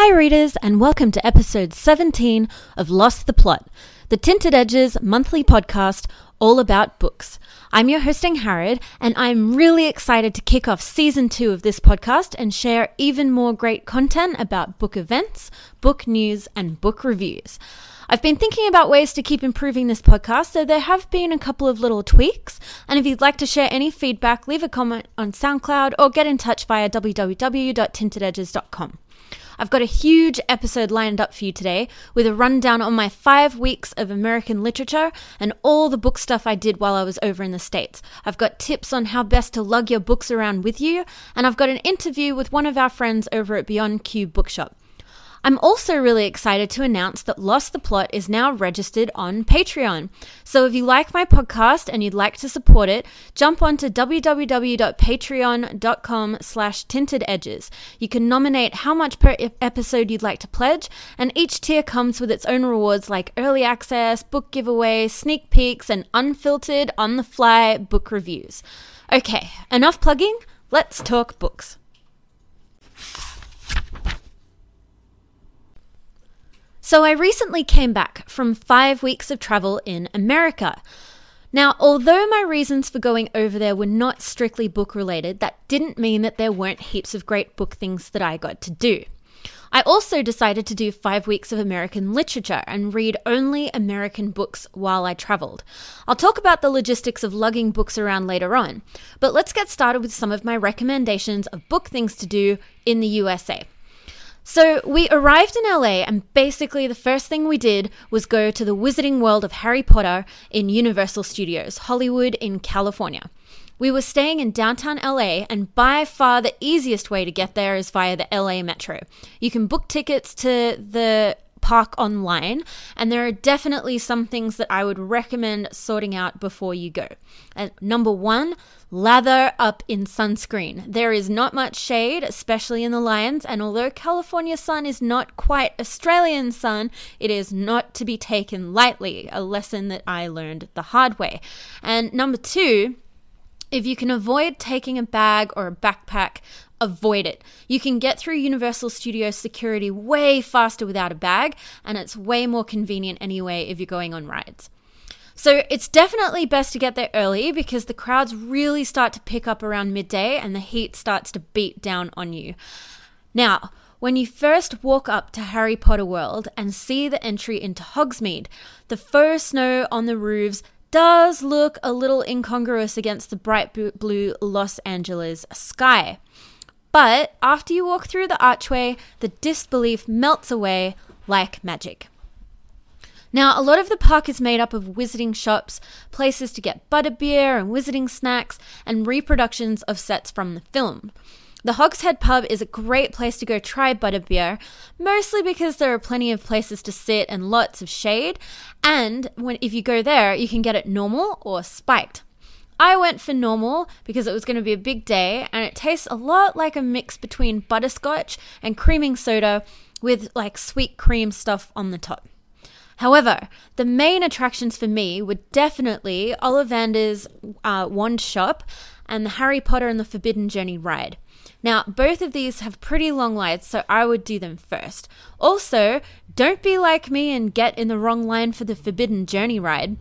Hi readers, and welcome to episode 17 of Lost the Plot, the Tinted Edges monthly podcast all about books. I'm your host Angharad, and I'm really excited to kick off season 2 of this podcast and share even more great content about book events, book news, and book reviews. I've been thinking about ways to keep improving this podcast, so there have been a couple of little tweaks, and if you'd like to share any feedback, leave a comment on SoundCloud or get in touch via www.tintededges.com. I've got a huge episode lined up for you today with a rundown on my 5 weeks of American literature and all the book stuff I did while I was over in the States. I've got tips on how best to lug your books around with you, and I've got an interview with one of our friends over at Beyond Q Bookshop. I'm also really excited to announce that Lost the Plot is now registered on Patreon. So if you like my podcast and you'd like to support it, jump on to www.patreon.com/tintededges. You can nominate how much per episode you'd like to pledge, and each tier comes with its own rewards like early access, book giveaways, sneak peeks, and unfiltered, on-the-fly book reviews. Okay, enough plugging, let's talk books. So I recently came back from 5 weeks of travel in America. Now, although my reasons for going over there were not strictly book related, that didn't mean that there weren't heaps of great book things that I got to do. I also decided to do 5 weeks of American literature and read only American books while I traveled. I'll talk about the logistics of lugging books around later on, but let's get started with some of my recommendations of book things to do in the USA. So we arrived in LA, and basically the first thing we did was go to the Wizarding World of Harry Potter in Universal Studios, Hollywood in California. We were staying in downtown LA, and by far the easiest way to get there is via the LA Metro. You can book tickets to the park online, and there are definitely some things that I would recommend sorting out before you go. And number one, lather up in sunscreen. There is not much shade, especially in the lines, and although California sun is not quite Australian sun, it is not to be taken lightly, a lesson that I learned the hard way. And number two, if you can avoid taking a bag or a backpack, avoid it. You can get through Universal Studios security way faster without a bag, and it's way more convenient anyway if you're going on rides. So it's definitely best to get there early because the crowds really start to pick up around midday and the heat starts to beat down on you. Now, when you first walk up to Harry Potter World and see the entry into Hogsmeade, the faux snow on the roofs does look a little incongruous against the bright blue Los Angeles sky. But after you walk through the archway, the disbelief melts away like magic. Now, a lot of the park is made up of wizarding shops, places to get butterbeer and wizarding snacks, and reproductions of sets from the film. The Hogshead Pub is a great place to go try butterbeer, mostly because there are plenty of places to sit and lots of shade, and if you go there, you can get it normal or spiked. I went for normal because it was going to be a big day, and it tastes a lot like a mix between butterscotch and creaming soda with like sweet cream stuff on the top. However, the main attractions for me were definitely Ollivander's wand shop and the Harry Potter and the Forbidden Journey ride. Now, both of these have pretty long lines, so I would do them first. Also, don't be like me and get in the wrong line for the Forbidden Journey ride.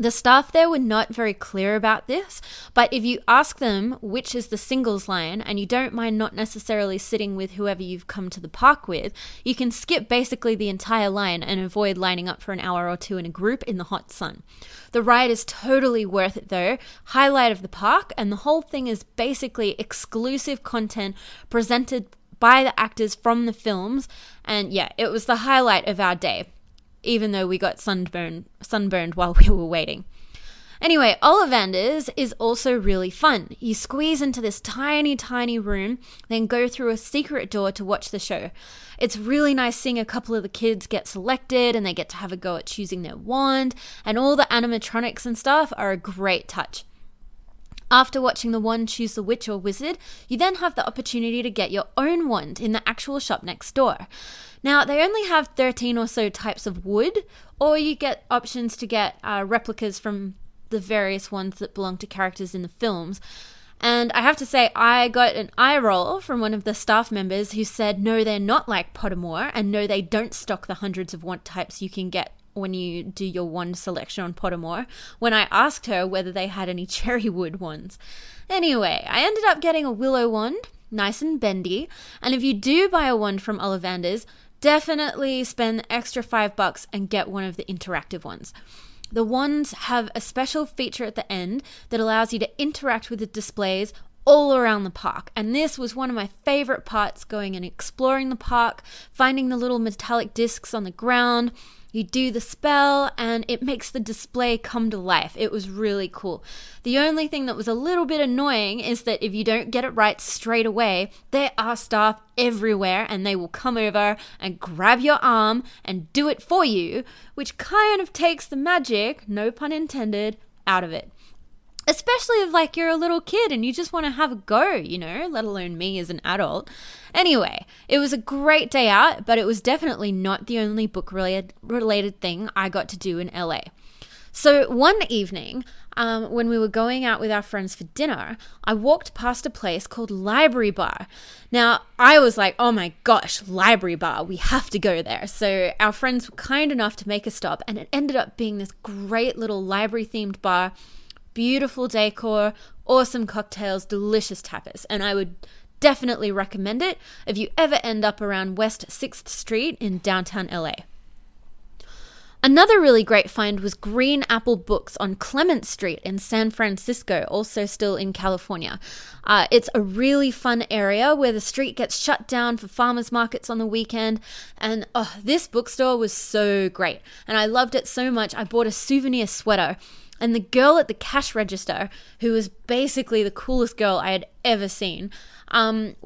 The staff there were not very clear about this, but if you ask them which is the singles line and you don't mind not necessarily sitting with whoever you've come to the park with, you can skip basically the entire line and avoid lining up for an hour or two in a group in the hot sun. The ride is totally worth it though, highlight of the park, and the whole thing is basically exclusive content presented by the actors from the films, and yeah, it was the highlight of our day. Even though we got sunburned while we were waiting. Anyway, Ollivander's is also really fun. You squeeze into this tiny room, then go through a secret door to watch the show. It's really nice seeing a couple of the kids get selected and they get to have a go at choosing their wand, and all the animatronics and stuff are a great touch. After watching the wand choose the witch or wizard, you then have the opportunity to get your own wand in the actual shop next door. Now, they only have 13 or so types of wood, or you get options to get replicas from the various ones that belong to characters in the films. And I have to say, I got an eye roll from one of the staff members who said, no, they're not like Pottermore, and no, they don't stock the hundreds of wand types you can get when you do your wand selection on Pottermore, when I asked her whether they had any cherry wood wands. Anyway, I ended up getting a willow wand, nice and bendy, and if you do buy a wand from Ollivander's, definitely spend the extra $5 and get one of the interactive ones. The wands have a special feature at the end that allows you to interact with the displays all around the park, and this was one of my favorite parts, going and exploring the park, finding the little metallic discs on the ground. You do the spell and it makes the display come to life. It was really cool. The only thing that was a little bit annoying is that if you don't get it right straight away, there are staff everywhere and they will come over and grab your arm and do it for you, which kind of takes the magic, no pun intended, out of it. Especially if like you're a little kid and you just want to have a go, you know, let alone me as an adult. Anyway, it was a great day out, but it was definitely not the only book-related thing I got to do in LA. So one evening, when we were going out with our friends for dinner, I walked past a place called Library Bar. Now, I was like, oh my gosh, Library Bar, we have to go there. So our friends were kind enough to make a stop, and it ended up being this great little library-themed bar. Beautiful decor, awesome cocktails, delicious tapas, and I would definitely recommend it if you ever end up around West 6th Street in downtown LA. Another really great find was Green Apple Books on Clement Street in San Francisco, also still in California. It's a really fun area where the street gets shut down for farmers markets on the weekend, and this bookstore was so great, and I loved it so much I bought a souvenir sweater. And the girl at the cash register, who was basically the coolest girl I had ever seen,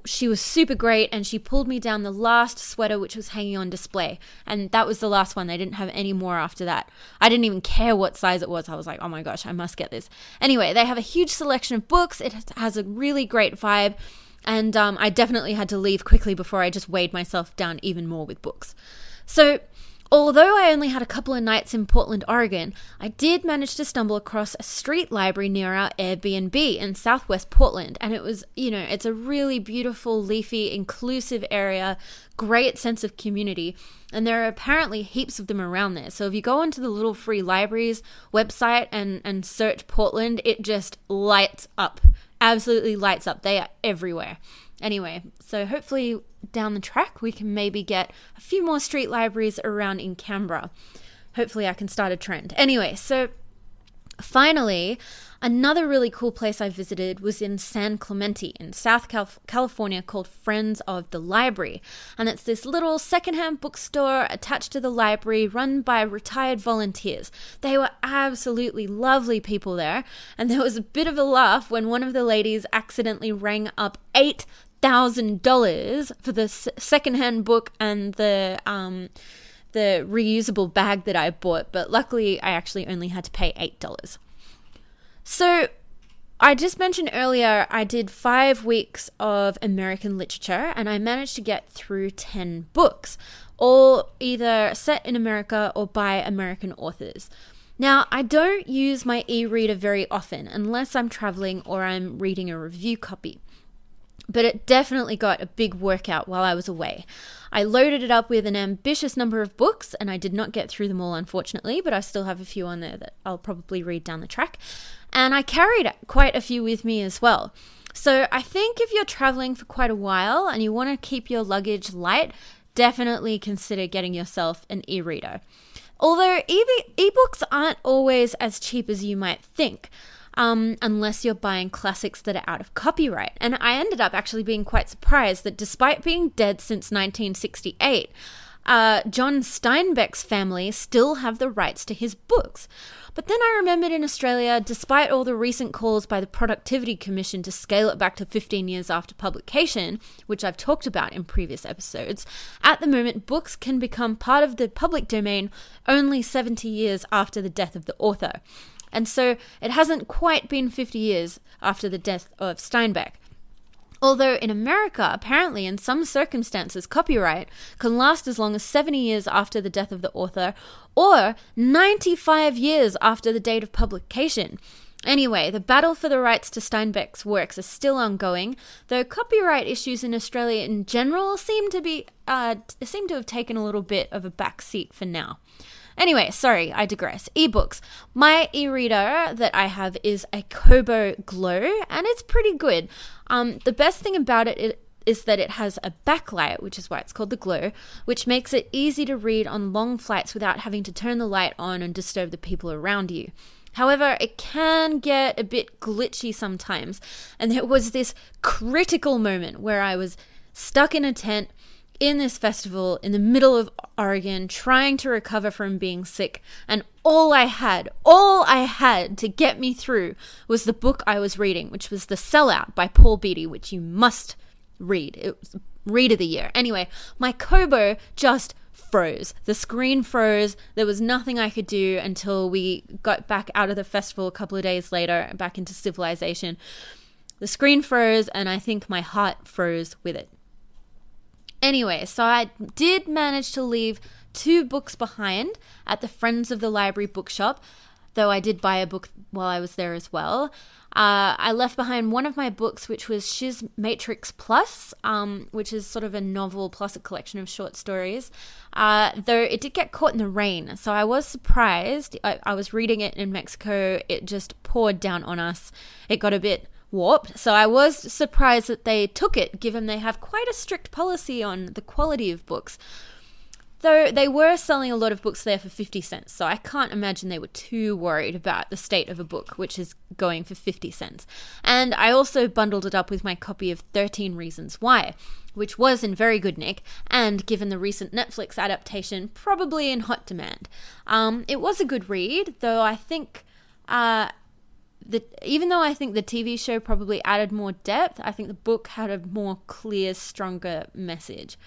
she was super great, and she pulled me down the last sweater which was hanging on display. And that was the last one. They didn't have any more after that. I didn't even care what size it was. I was like, oh my gosh, I must get this. Anyway, they have a huge selection of books. It has a really great vibe. And I definitely had to leave quickly before I just weighed myself down even more with books. So although I only had a couple of nights in Portland, Oregon, I did manage to stumble across a street library near our Airbnb in southwest Portland, and it was, you know, it's a really beautiful, leafy, inclusive area, great sense of community, and there are apparently heaps of them around there. So if you go onto the Little Free Libraries website and search Portland, it just lights up, absolutely lights up. They are everywhere. Anyway, so hopefully down the track we can maybe get a few more street libraries around in Canberra. Hopefully I can start a trend. Anyway, so finally, another really cool place I visited was in San Clemente in South California called Friends of the Library. And it's this little secondhand bookstore attached to the library run by retired volunteers. They were absolutely lovely people there. And there was a bit of a laugh when one of the ladies accidentally rang up $8,000 for the secondhand book and the reusable bag that I bought, but luckily I actually only had to pay $8. So I just mentioned earlier I did 5 weeks of American literature and I managed to get through 10 books, all either set in America or by American authors. Now, I don't use my e-reader very often unless I'm traveling or I'm reading a review copy. But it definitely got a big workout while I was away. I loaded it up with an ambitious number of books, and I did not get through them all, unfortunately, but I still have a few on there that I'll probably read down the track. And I carried quite a few with me as well. So I think if you're traveling for quite a while and you want to keep your luggage light, definitely consider getting yourself an e-reader. Although ebooks aren't always as cheap as you might think. Unless you're buying classics that are out of copyright. And I ended up actually being quite surprised that despite being dead since 1968, John Steinbeck's family still have the rights to his books. But then I remembered in Australia, despite all the recent calls by the Productivity Commission to scale it back to 15 years after publication, which I've talked about in previous episodes, at the moment books can become part of the public domain only 70 years after the death of the author. And so it hasn't quite been 50 years after the death of Steinbeck. Although in America, apparently in some circumstances, copyright can last as long as 70 years after the death of the author or 95 years after the date of publication. Anyway, the battle for the rights to Steinbeck's works is still ongoing, though copyright issues in Australia in general seem to have taken a little bit of a backseat for now. Anyway, sorry, I digress. Ebooks. My e-reader that I have is a Kobo Glow, and it's pretty good. The best thing about it is that it has a backlight, which is why it's called the Glow, which makes it easy to read on long flights without having to turn the light on and disturb the people around you. However, it can get a bit glitchy sometimes, and there was this critical moment where I was stuck in a tent in this festival in the middle of Oregon trying to recover from being sick, and all I had to get me through was the book I was reading, which was The Sellout by Paul Beatty, which you must read. It was Read of the Year. Anyway, my Kobo just froze. The screen froze. There was nothing I could do until we got back out of the festival a couple of days later, back into civilization. The screen froze, and I think my heart froze with it. Anyway, so I did manage to leave 2 books behind at the Friends of the Library bookshop, though I did buy a book while I was there as well. I left behind one of my books, which was Shiv's Matrix Plus, which is sort of a novel plus a collection of short stories, though it did get caught in the rain, so I was surprised. I was reading it in Mexico. It just poured down on us. It got a bit warped, so I was surprised that they took it, given they have quite a strict policy on the quality of books. Though they were selling a lot of books there for 50 cents, so I can't imagine they were too worried about the state of a book, which is going for 50 cents. And I also bundled it up with my copy of 13 Reasons Why, which was in very good nick, and given the recent Netflix adaptation, probably in hot demand. It was a good read, though I think... even though I think the TV show probably added more depth, I think the book had a more clear, stronger message.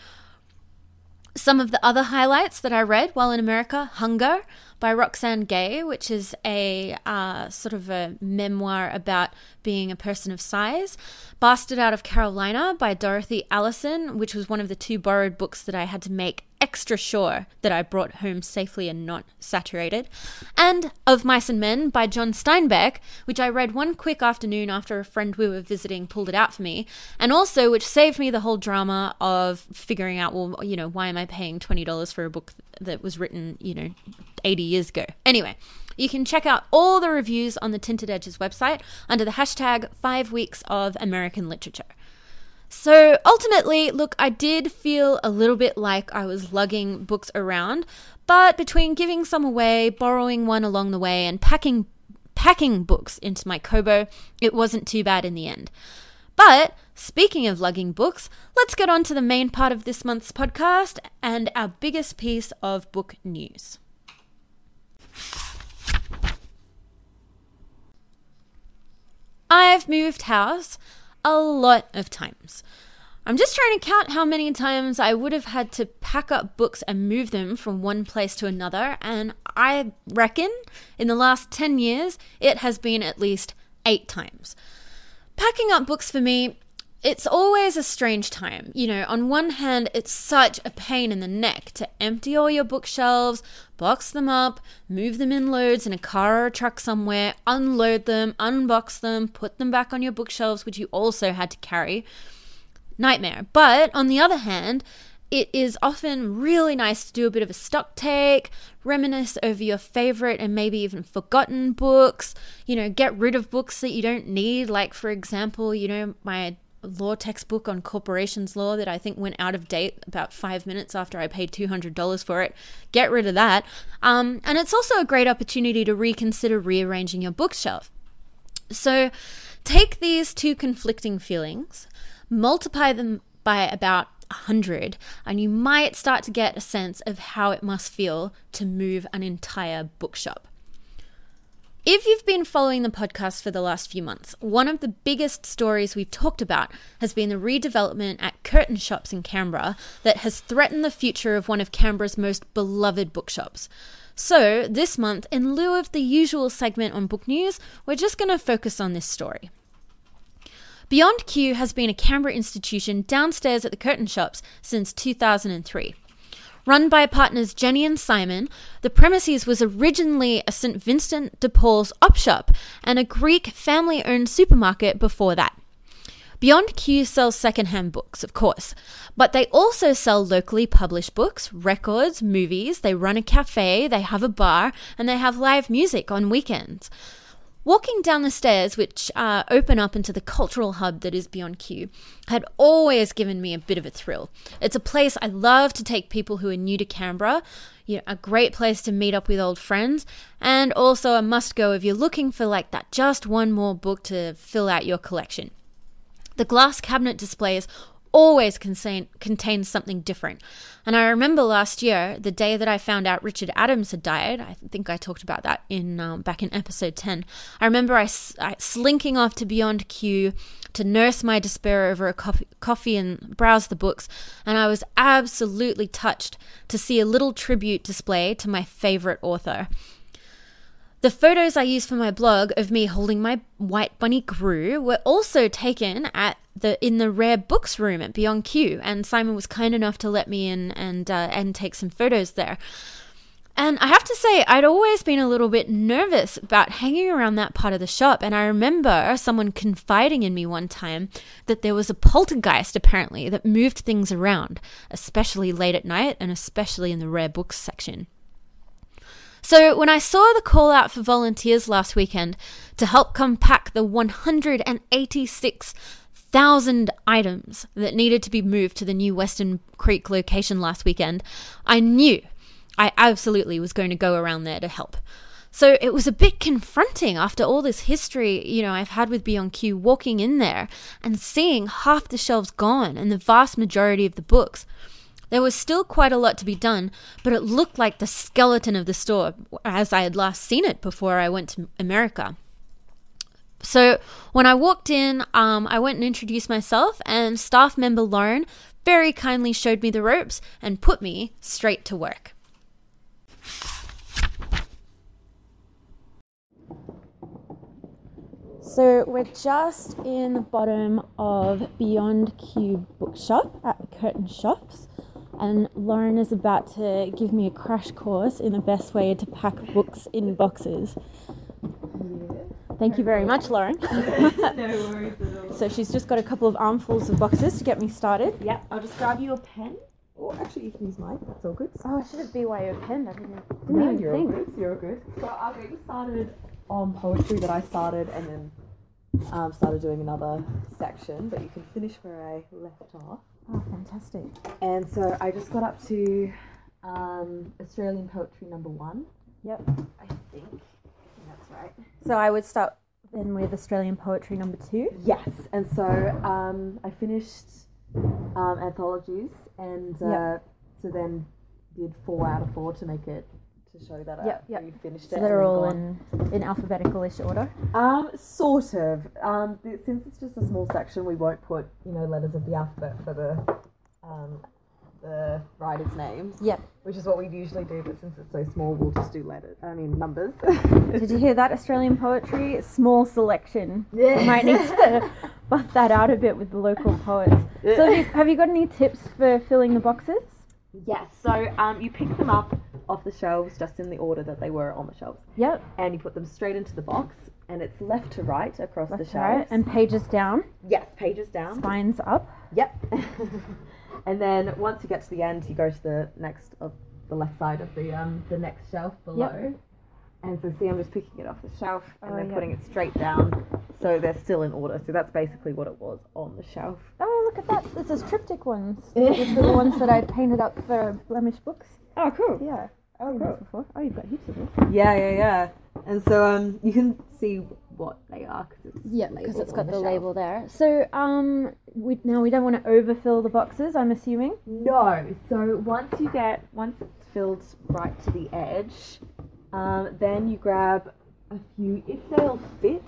Some of the other highlights that I read while in America: Hunger by Roxane Gay, which is a sort of a memoir about being a person of size. Bastard Out of Carolina by Dorothy Allison, which was one of the 2 borrowed books that I had to make extra sure that I brought home safely and not saturated. And Of Mice and Men by John Steinbeck, which I read one quick afternoon after a friend we were visiting pulled it out for me, and also which saved me the whole drama of figuring out, well, you know, why am I paying $20 for a book that was written, you know, 80 years ago. Anyway, you can check out all the reviews on the Tinted Edges website under the hashtag 5 weeks of American literature. So ultimately, look, I did feel a little bit like I was lugging books around, but between giving some away, borrowing one along the way, and packing books into my Kobo, it wasn't too bad in the end. But speaking of lugging books, let's get on to the main part of this month's podcast and our biggest piece of book news. I've moved house a lot of times. I'm just trying to count how many times I would have had to pack up books and move them from one place to another, and I reckon in the last 10 years it has been at least 8 times. Packing up books for me, it's always a strange time. You know, on one hand, it's such a pain in the neck to empty all your bookshelves, box them up, move them in loads in a car or a truck somewhere, unload them, unbox them, put them back on your bookshelves, which you also had to carry. Nightmare. But on the other hand, it is often really nice to do a bit of a stock take, reminisce over your favorite and maybe even forgotten books, you know, get rid of books that you don't need. Like, for example, you know, my law textbook on corporations law that I think went out of date about 5 minutes after I paid $200 for it. Get rid of that. And it's also a great opportunity to reconsider rearranging your bookshelf. So take these 2 conflicting feelings, multiply them by about 100, and you might start to get a sense of how it must feel to move an entire bookshop. If you've been following the podcast for the last few months, one of the biggest stories we've talked about has been the redevelopment at Curtin Shops in Canberra that has threatened the future of one of Canberra's most beloved bookshops. So this month, in lieu of the usual segment on book news, we're just going to focus on this story. Beyond Q has been a Canberra institution downstairs at the Curtin Shops since 2003. Run by partners Jenny and Simon, the premises was originally a St. Vincent de Paul's op shop and a Greek family-owned supermarket before that. Beyond Q sells secondhand books, of course, but they also sell locally published books, records, movies, they run a cafe, they have a bar, and they have live music on weekends. Walking down the stairs, which open up into the cultural hub that is Beyond Q, had always given me a bit of a thrill. It's a place I love to take people who are new to Canberra, you know, a great place to meet up with old friends, and also a must-go if you're looking for like that just one more book to fill out your collection. The glass cabinet displays always contain something different. And I remember last year, the day that I found out Richard Adams had died, I think I talked about that in back in episode 10, I remember I slinking off to Beyond Q to nurse my despair over a coffee and browse the books, and I was absolutely touched to see a little tribute display to my favourite author. The photos I use for my blog of me holding my white bunny Gru were also taken at in the rare books room at Beyond Q, and Simon was kind enough to let me in and take some photos there. And I have to say, I'd always been a little bit nervous about hanging around that part of the shop, and I remember someone confiding in me one time that there was a poltergeist, apparently, that moved things around, especially late at night and especially in the rare books section. So when I saw the call out for volunteers last weekend to help compact the 186,000 items that needed to be moved to the new Western Creek location last weekend, I knew I absolutely was going to go around there to help. So it was a bit confronting after all this history, you know, I've had with Beyond Q, walking in there and seeing half the shelves gone and the vast majority of the books. There was still quite a lot to be done, but it looked like the skeleton of the store as I had last seen it before I went to America. So when I walked in, I went and introduced myself, and staff member Lauren very kindly showed me the ropes and put me straight to work. So we're just in the bottom of Beyond Q Bookshop at the Curtin Shops. And Lauren is about to give me a crash course in the best way to pack books in boxes. Thank you very much, Lauren. No worries at all. So she's just got a couple of armfuls of boxes to get me started. Yep, I'll just grab you a pen. Or actually, you can use mine. That's all good. Oh, I should have BYO pen. I didn't even you're think. All good. You're all good. So I'll get you started on poetry that I started, and then started doing another section. But you can finish where I left off. Oh, fantastic. And so I just got up to Australian poetry number 1. Yep. I think that's right. So I would start then with Australian poetry number 2? Yes. And so I finished anthologies, and so then did 4 out of 4 to make it, to show that you finished so it. So they're all in alphabetical-ish order? Sort of. Since it's just a small section, we won't put, you know, letters of the alphabet for the writers' names. Yep. Which is what we usually do, but since it's so small, we'll just do numbers. Did you hear that, Australian poetry? Small selection. Yeah. You might need to buff that out a bit with the local poets. Yeah. So have you got any tips for filling the boxes? Yes. So you pick them up off the shelves just in the order that they were on the shelves. Yep. And you put them straight into the box, and it's left to right across the shelves. Right. And pages down? Yes, pages down. Spines up? Yep. And then once you get to the end, you go to the next of the left side of the next shelf below. Yep. And so see, I'm just picking it off the shelf and then putting it straight down, so they're still in order. So that's basically what it was on the shelf. Oh, look at that. This is triptych ones. These are the ones that I painted up for Blemish Books. Oh, cool. Yeah. Oh, cool. Oh, you've got heaps of them. Yeah. And so you can see what they are because it's got the label there. So we don't want to overfill the boxes, I'm assuming? No. So once it's filled right to the edge, then you grab a few. If they'll fit,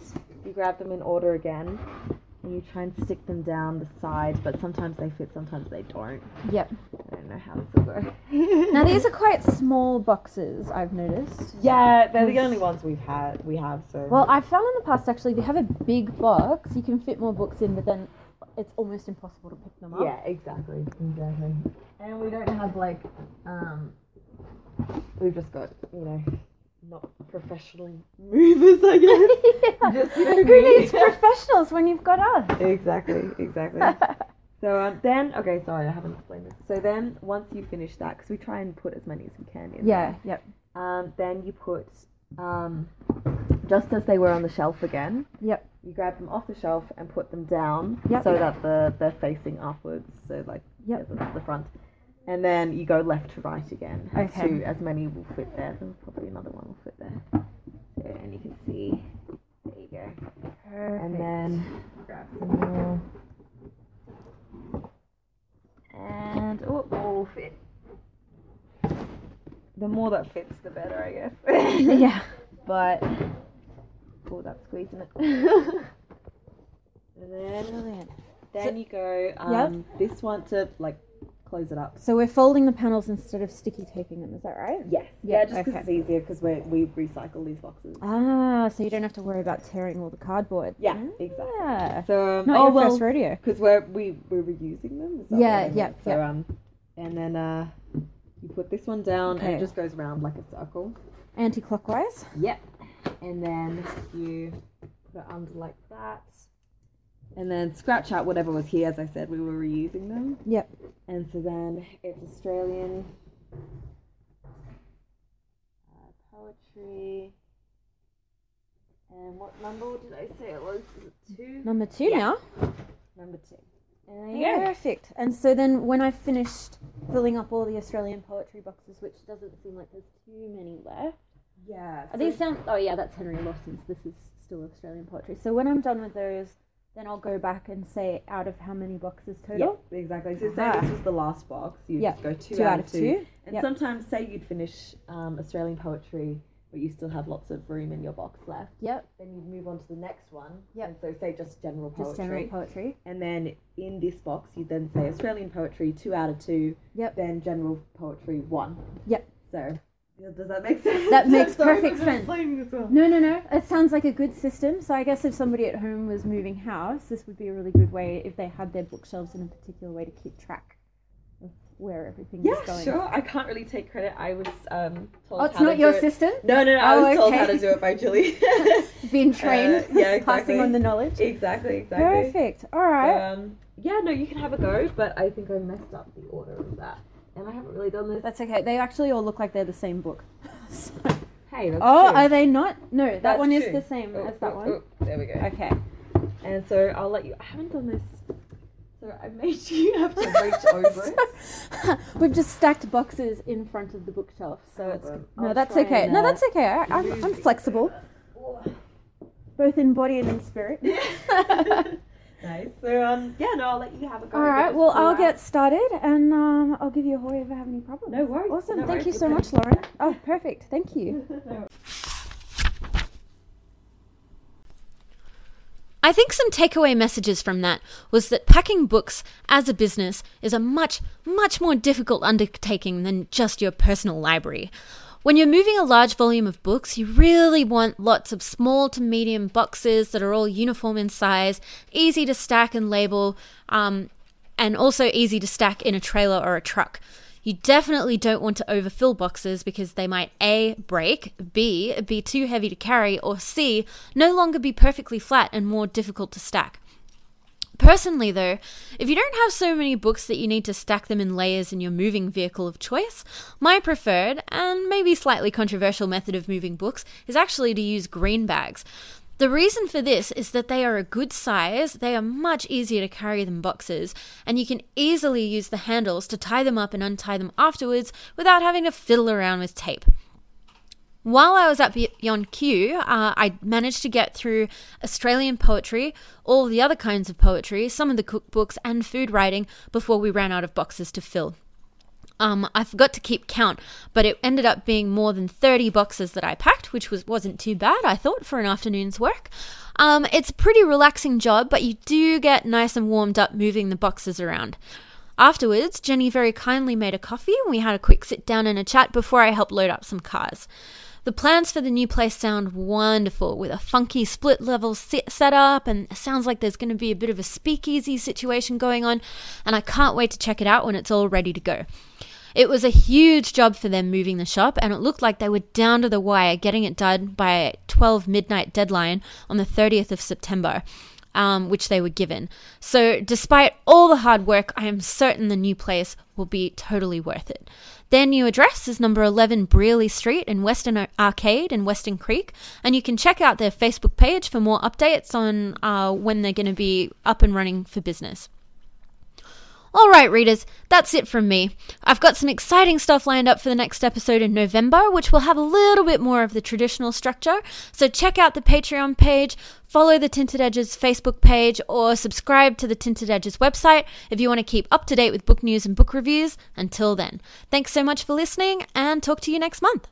you grab them in order again, and you try and stick them down the side, but sometimes they fit, sometimes they don't. Yep. I don't know how this will work. Now, these are quite small boxes, I've noticed. Yeah, they're the only ones we have, so... Well, I've found in the past, actually, if you have a big box, you can fit more books in, but then it's almost impossible to pick them up. Yeah, exactly. And we don't have, like, we've just got, you know, not professionally movers, I guess. Yeah. Just, you know, who needs professionals when you've got us? Exactly. So then, okay, sorry, I haven't explained this. So then once you finish that, because we try and put as many as we can in. Yeah, yep. Then you put, just as they were on the shelf again. Yep. You grab them off the shelf and put them down so that they're facing upwards. So, like, that's the front. And then you go left to right again. Okay. Two, as many will fit there. There's probably another one will fit there. So, and you can see. There you go. Perfect. And then grab some more. And it all fit. The more that fits, the better, I guess. Yeah. But that's squeezing it. And then you go this one to, like, close it up. So we're folding the panels instead of sticky taping them, is that right? Yes. Yeah, just because it's easier because we recycle these boxes. Ah, so you don't have to worry about tearing all the cardboard. Yeah, exactly. Yeah. So first rodeo. Because we're reusing them. Is that So and then you put this one down and it just goes around like a circle. Anti-clockwise. Yep. And then you put it under like that. And then scratch out whatever was here. As I said, we were reusing them. Yep. And so then it's Australian poetry. And what number did I say it was? Is it 2? Number 2 now. Number 2. And there you go. Perfect. And so then when I finished filling up all the Australian poetry boxes, which doesn't seem like there's too many left. Yeah. Are these sound? Oh yeah, that's Henry Lawson's. This is still Australian poetry. So when I'm done with those, then I'll go back and say out of how many boxes total. Yep, exactly. So say this was the last box. You just go two out of two. And sometimes say you'd finish Australian poetry, but you still have lots of room in your box left. Yep. Then you'd move on to the next one. Yep. And so say just general poetry. And then in this box, you'd then say Australian poetry 2 out of 2. Yep. Then general poetry 1. Yep. So. Does that make sense? That makes perfect sense. Well. No. It sounds like a good system. So I guess if somebody at home was moving house, this would be a really good way if they had their bookshelves in a particular way to keep track of where everything is going. Yeah, sure. I can't really take credit. I was told how to do it. Oh, it's not your system? No. I was told how to do it by Julie. Being trained. Passing on the knowledge. Exactly. Perfect. All right. So, you can have a go, but I think I messed up the order of that. And I haven't really done this. That's okay. They actually all look like they're the same book. So. Hey, that's true. Are they not? No, that one is true. The same as that one. There we go. Okay. And so I'll let you... I haven't done this. So I made you have to reach over it. We've just stacked boxes in front of the bookshelf. So it's... that's okay. I'm flexible. Both in body and in spirit. Nice. So, I'll let you have a go. All right, well, I'll get started and I'll give you a hoy if I have any problems. No worries. Awesome. Thank you so much, Lauren. Oh, perfect. Thank you. I think some takeaway messages from that was that packing books as a business is a much, much more difficult undertaking than just your personal library. When you're moving a large volume of books, you really want lots of small to medium boxes that are all uniform in size, easy to stack and label, and also easy to stack in a trailer or a truck. You definitely don't want to overfill boxes because they might A, break, B, be too heavy to carry, or C, no longer be perfectly flat and more difficult to stack. Personally, though, if you don't have so many books that you need to stack them in layers in your moving vehicle of choice, my preferred and maybe slightly controversial method of moving books is actually to use green bags. The reason for this is that they are a good size, they are much easier to carry than boxes, and you can easily use the handles to tie them up and untie them afterwards without having to fiddle around with tape. While I was at Beyond Q, I managed to get through Australian poetry, all the other kinds of poetry, some of the cookbooks and food writing before we ran out of boxes to fill. I forgot to keep count, but it ended up being more than 30 boxes that I packed, which wasn't too bad, I thought, for an afternoon's work. It's a pretty relaxing job, but you do get nice and warmed up moving the boxes around. Afterwards, Jenny very kindly made a coffee and we had a quick sit down and a chat before I helped load up some cars. The plans for the new place sound wonderful, with a funky split-level setup, and it sounds like there's going to be a bit of a speakeasy situation going on, and I can't wait to check it out when it's all ready to go. It was a huge job for them moving the shop, and it looked like they were down to the wire getting it done by a 12 midnight deadline on the 30th of September, which they were given. So despite all the hard work, I am certain the new place will be totally worth it. Their new address is number 11 Brearley Street in Western Arcade in Western Creek, and you can check out their Facebook page for more updates on when they're going to be up and running for business. All right, readers, that's it from me. I've got some exciting stuff lined up for the next episode in November, which will have a little bit more of the traditional structure, so check out the Patreon page, follow the Tinted Edges Facebook page, or subscribe to the Tinted Edges website if you want to keep up to date with book news and book reviews. Until then, thanks so much for listening, and talk to you next month.